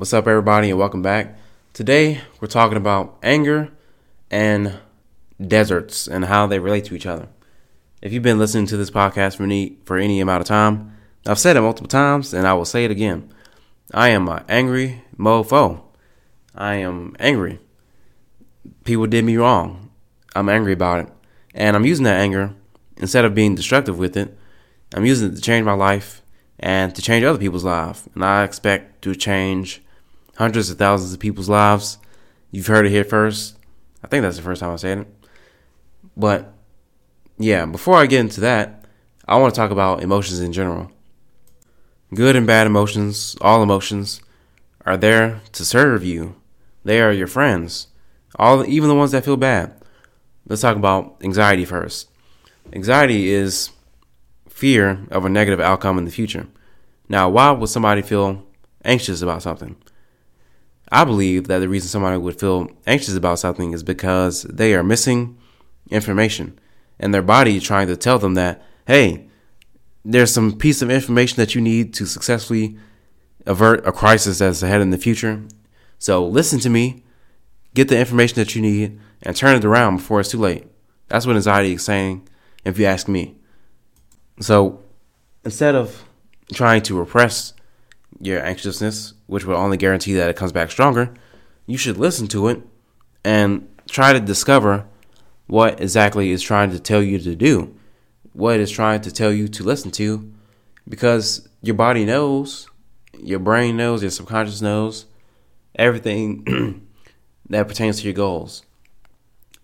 What's up, everybody, and welcome back. Today, we're talking about anger and deserts and how they relate to each other. If you've been listening to this podcast for any amount of time, I've said it multiple times, and I will say it again. I am an angry mofo. I am angry. People did me wrong. I'm angry about it. And I'm using that anger, instead of being destructive with it, I'm using it to change my life and to change other people's lives. And I expect to change hundreds of thousands of people's lives. You've heard it here first. I think that's the first time I said it. But yeah, before I get into that, I want to talk about emotions in general. Good and bad emotions, all emotions, are there to serve you. They are your friends, even the ones that feel bad. Let's talk about anxiety first. Anxiety is fear of a negative outcome in the future. Now, why would somebody feel anxious about something? I believe that the reason somebody would feel anxious about something is because they are missing information and their body trying to tell them that, hey, there's some piece of information that you need to successfully avert a crisis that's ahead in the future. So listen to me, get the information that you need, and turn it around before it's too late. That's what anxiety is saying, if you ask me. So instead of trying to repress your anxiousness, which will only guarantee that it comes back stronger, you should listen to it and try to discover what exactly is trying to tell you to do, what it is trying to tell you to listen to, because your body knows, your brain knows, your subconscious knows, everything that pertains to your goals.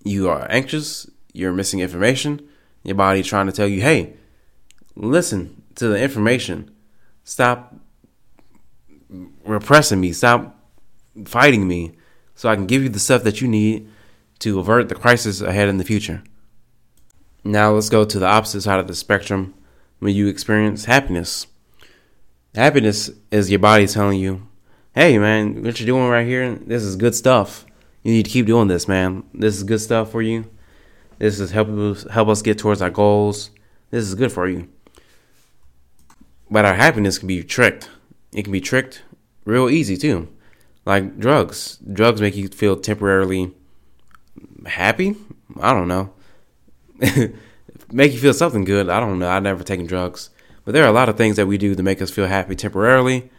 You are anxious, you're missing information, your body trying to tell you, hey, listen to the information. Stop repressing me. Stop fighting me so I can give you the stuff that you need to avert the crisis ahead in the future. Now let's go to the opposite side of the spectrum when you experience happiness. Happiness is your body telling you, hey, man, what you're doing right here, this is good stuff. You need to keep doing this, man. This is good stuff for you. This is help us get towards our goals. This is good for you. But our happiness can be tricked. It can be tricked real easy, too. Like drugs. Drugs make you feel temporarily happy? I don't know. Make you feel something good? I don't know. I've never taken drugs. But there are a lot of things that we do to make us feel happy temporarily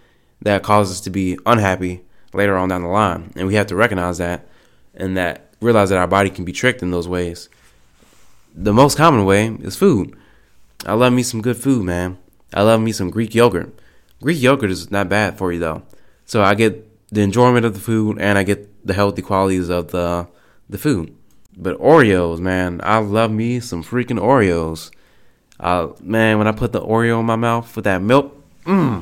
that cause us to be unhappy later on down the line. And we have to recognize that and that realize that our body can be tricked in those ways. The most common way is food. I love me some good food, man. I love me some Greek yogurt. Greek yogurt is not bad for you, though. So I get the enjoyment of the food, and I get the healthy qualities of the food. But Oreos, man, I love me some freaking Oreos. Man, when I put the Oreo in my mouth with that milk, I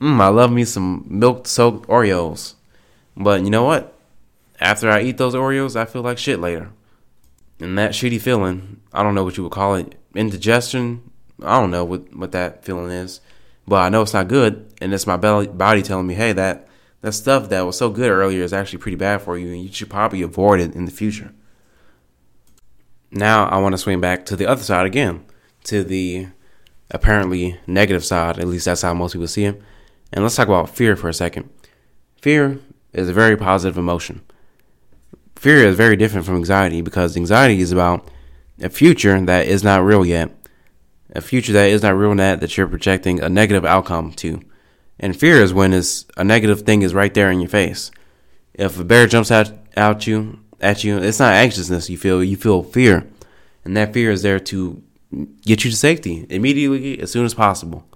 love me some milk-soaked Oreos. But you know what? After I eat those Oreos, I feel like shit later. And that shitty feeling, I don't know what you would call it, indigestion, I don't know what that feeling is, but I know it's not good, and it's my body telling me, hey, that stuff that was so good earlier is actually pretty bad for you, and you should probably avoid it in the future. Now I want to swing back to the other side again, to the apparently negative side, at least that's how most people see it, and let's talk about fear for a second. Fear is a very positive emotion. Fear is very different from anxiety because anxiety is about a future that is not real yet. A future that is not real yet that you're projecting a negative outcome to. And fear is when a negative thing is right there in your face. If a bear jumps at you, it's not anxiousness you feel fear. And that fear is there to get you to safety immediately as soon as possible.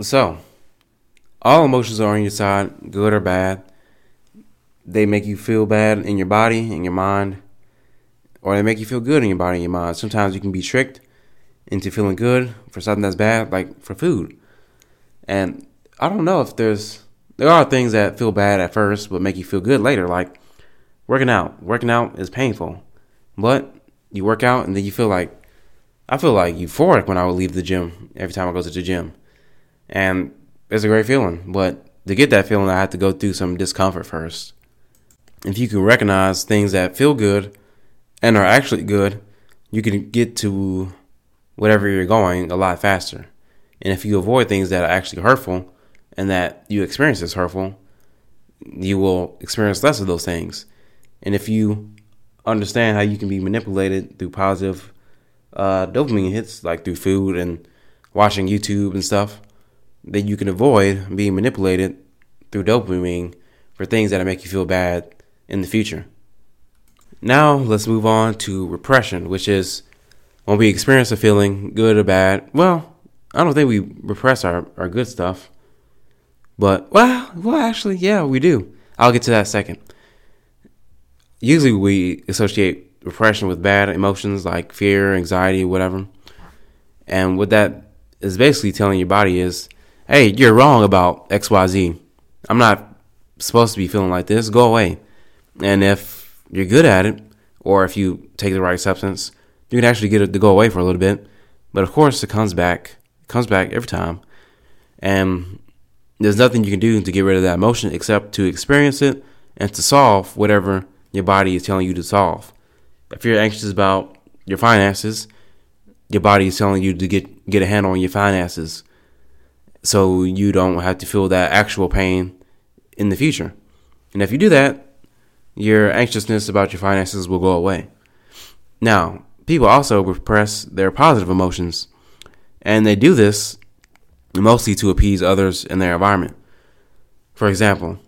So, all emotions are on your side, good or bad. They make you feel bad in your body, in your mind, or they make you feel good in your body, in your mind. Sometimes you can be tricked into feeling good for something that's bad, like for food. And I don't know if there are things that feel bad at first, but make you feel good later, like working out. Working out is painful, but you work out and then I feel like euphoric when I would leave the gym every time I go to the gym. And it's a great feeling, but to get that feeling, I have to go through some discomfort first. If you can recognize things that feel good and are actually good, you can get to whatever you're going a lot faster. And if you avoid things that are actually hurtful and that you experience is hurtful, you will experience less of those things. And if you understand how you can be manipulated through positive dopamine hits, like through food and watching YouTube and stuff, then you can avoid being manipulated through dopamine for things that make you feel bad in the future. Now let's move on to repression, which is when we experience a feeling, good or bad. Well, I don't think we repress our good stuff. But, well, actually, yeah, we do. I'll get to that in a second. Usually we associate repression with bad emotions like fear, anxiety, whatever. And what that is basically telling your body is, hey, you're wrong about XYZ. I'm not supposed to be feeling like this. Go away. And if you're good at it, or if you take the right substance, you can actually get it to go away for a little bit. But, of course, it comes back. It comes back every time. And there's nothing you can do to get rid of that emotion except to experience it and to solve whatever your body is telling you to solve. If you're anxious about your finances, your body is telling you to get a handle on your finances so you don't have to feel that actual pain in the future. And if you do that, your anxiousness about your finances will go away. Now, people also repress their positive emotions, and they do this mostly to appease others in their environment. For example,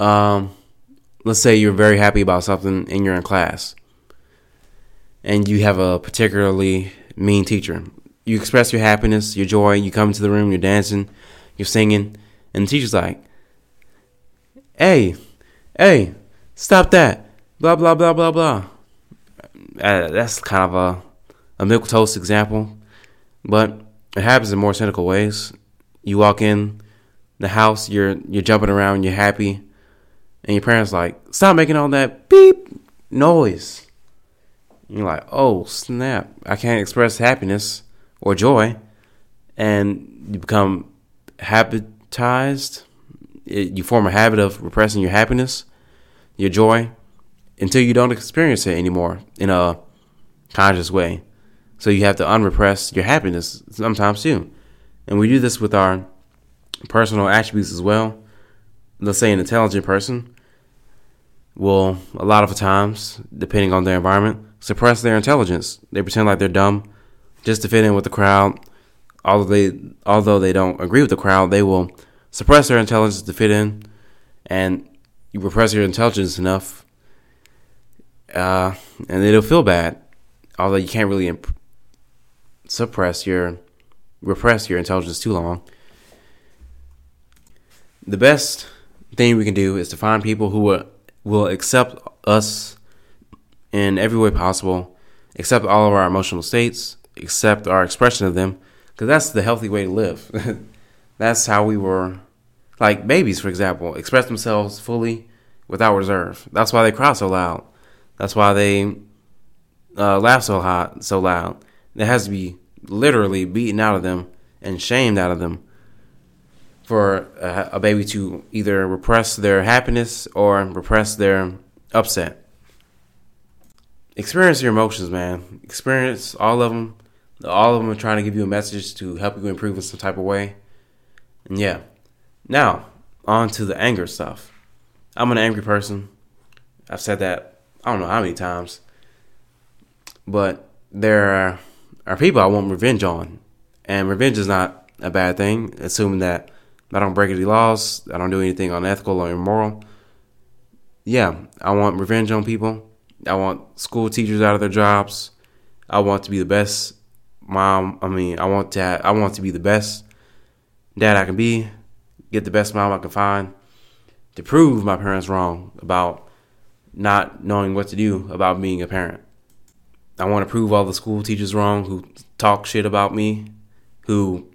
let's say you're very happy about something and you're in class and you have a particularly mean teacher. You express your happiness, your joy, you come into the room, you're dancing, you're singing, and the teacher's like, hey, stop that, blah, blah, blah, blah, blah. That's kind of a milquetoast example, but it happens in more cynical ways. You walk in the house, you're jumping around, you're happy, and your parents like, stop making all that beep noise. And you're like, oh snap, I can't express happiness or joy, and you become habitized. You form a habit of repressing your happiness, your joy, until you don't experience it anymore in a conscious way. So you have to unrepress your happiness sometimes too. And we do this with our personal attributes as well. Let's say an intelligent person will, a lot of times, depending on their environment, suppress their intelligence. They pretend like they're dumb just to fit in with the crowd. Although they don't agree with the crowd, they will suppress their intelligence to fit in. And you repress your intelligence enough, and it'll feel bad. Although you can't really repress your intelligence too long. The best thing we can do is to find people who will accept us in every way possible, accept all of our emotional states, accept our expression of them, because that's the healthy way to live. That's how we were, like babies, for example, express themselves fully without reserve. That's why they cry so loud. That's why they laugh so loud. It has to be literally beaten out of them and shamed out of them for a baby to either repress their happiness or repress their upset. Experience your emotions, man. Experience all of them. All of them are trying to give you a message to help you improve in some type of way. And yeah. Now, on to the anger stuff. I'm an angry person. I've said that I don't know how many times. But there are people I want revenge on. And revenge is not a bad thing, assuming that I don't break any laws, I don't do anything unethical or immoral. Yeah, I want revenge on people. I want school teachers out of their jobs. I want to be the best mom. I want to be the best dad I can be, get the best mom I can find, to prove my parents wrong about not knowing what to do about being a parent. I want to prove all the school teachers wrong who talk shit about me, who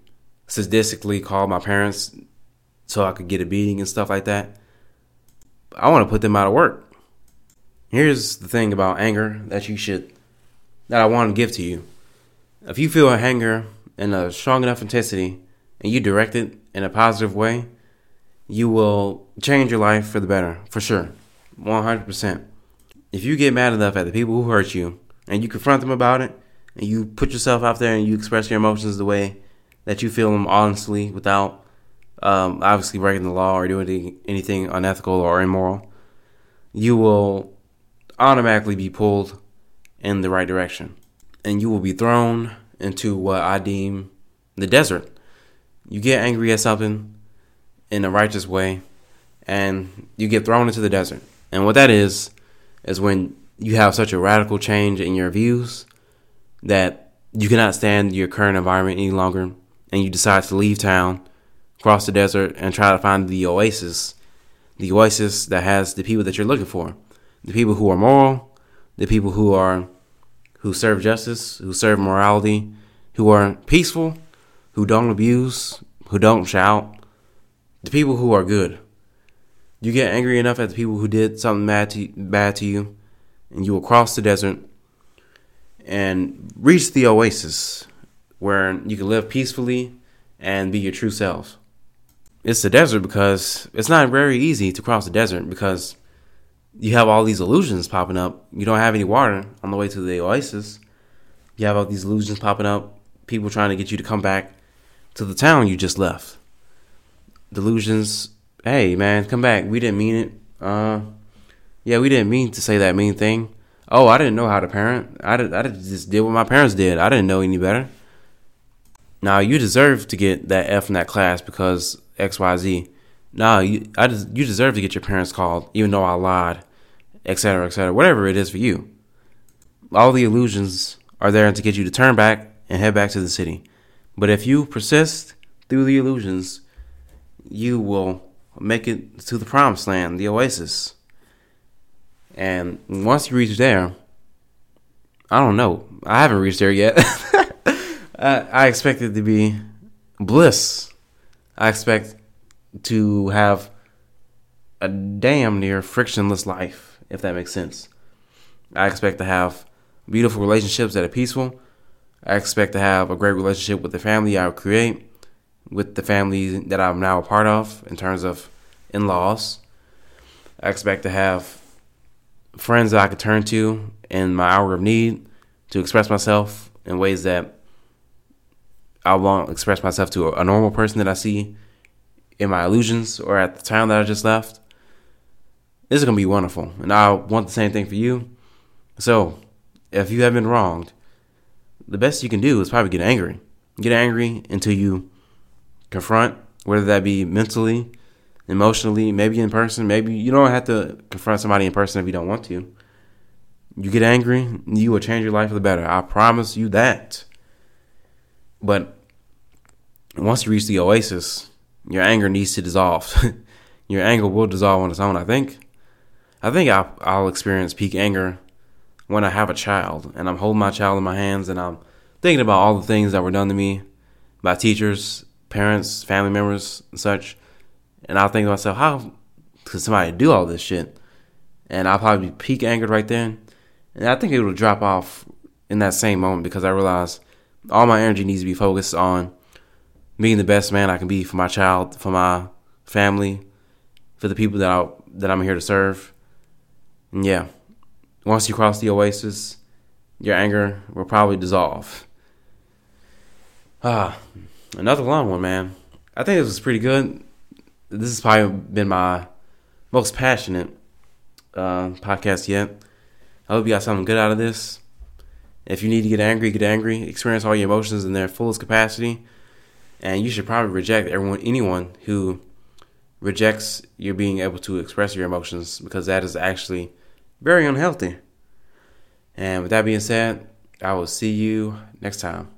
sadistically call my parents so I could get a beating and stuff like that. I want to put them out of work. Here's the thing about anger that I want to give to you. If you feel anger in a strong enough intensity and you direct it in a positive way, you will change your life for the better, for sure, 100%. If you get mad enough at the people who hurt you, and you confront them about it, and you put yourself out there and you express your emotions the way that you feel them honestly without obviously breaking the law or doing anything unethical or immoral, you will automatically be pulled in the right direction. And you will be thrown into what I deem the desert. You get angry at something in a righteous way, and you get thrown into the desert. And what that is when you have such a radical change in your views that you cannot stand your current environment any longer, and you decide to leave town, cross the desert, and try to find the oasis that has the people that you're looking for, the people who are moral, the people who serve justice, who serve morality, who are peaceful, who don't abuse, who don't shout, the people who are good. You get angry enough at the people who did something bad to you, and you will cross the desert and reach the oasis where you can live peacefully and be your true selves. It's the desert because it's not very easy to cross the desert because you have all these illusions popping up. You don't have any water on the way to the oasis. You have all these illusions popping up, people trying to get you to come back to the town you just left. Delusions, hey man, come back. We didn't mean it. Yeah, we didn't mean to say that mean thing. Oh, I didn't know how to parent. I just did what my parents did. I didn't know any better. Now, you deserve to get that F in that class because X, Y, Z. Now, you deserve to get your parents called, even though I lied, et cetera, whatever it is for you. All the illusions are there to get you to turn back and head back to the city. But if you persist through the illusions, you will make it to the promised land, the oasis. And once you reach there, I don't know. I haven't reached there yet. I expect it to be bliss. I expect to have a damn near frictionless life, if that makes sense. I expect to have beautiful relationships that are peaceful. I expect to have a great relationship with the family I create, with the family that I'm now a part of in terms of in-laws. I expect to have friends that I could turn to in my hour of need to express myself in ways that I won't express myself to a normal person that I see in my illusions or at the town that I just left. This is going to be wonderful, and I want the same thing for you. So if you have been wronged, the best you can do is probably get angry. Get angry until you confront, whether that be mentally, emotionally, maybe in person. Maybe you don't have to confront somebody in person if you don't want to. You get angry, you will change your life for the better. I promise you that. But once you reach the oasis, your anger needs to dissolve. Your anger will dissolve on its own, I think. I'll experience peak anger when I have a child and I'm holding my child in my hands and I'm thinking about all the things that were done to me by teachers, parents, family members, and such. And I'll think to myself, how could somebody do all this shit? And I'll probably be peak angered right then. And I think it will drop off in that same moment because I realize all my energy needs to be focused on being the best man I can be for my child, for my family, for the people that I'm here to serve. And yeah, once you cross the oasis, your anger will probably dissolve. Another long one, man. I think this was pretty good. This has probably been my most passionate podcast yet. I hope you got something good out of this. If you need to get angry. Experience all your emotions in their fullest capacity. And you should probably reject anyone who rejects you being able to express your emotions, because that is actually very unhealthy. And with that being said, I will see you next time.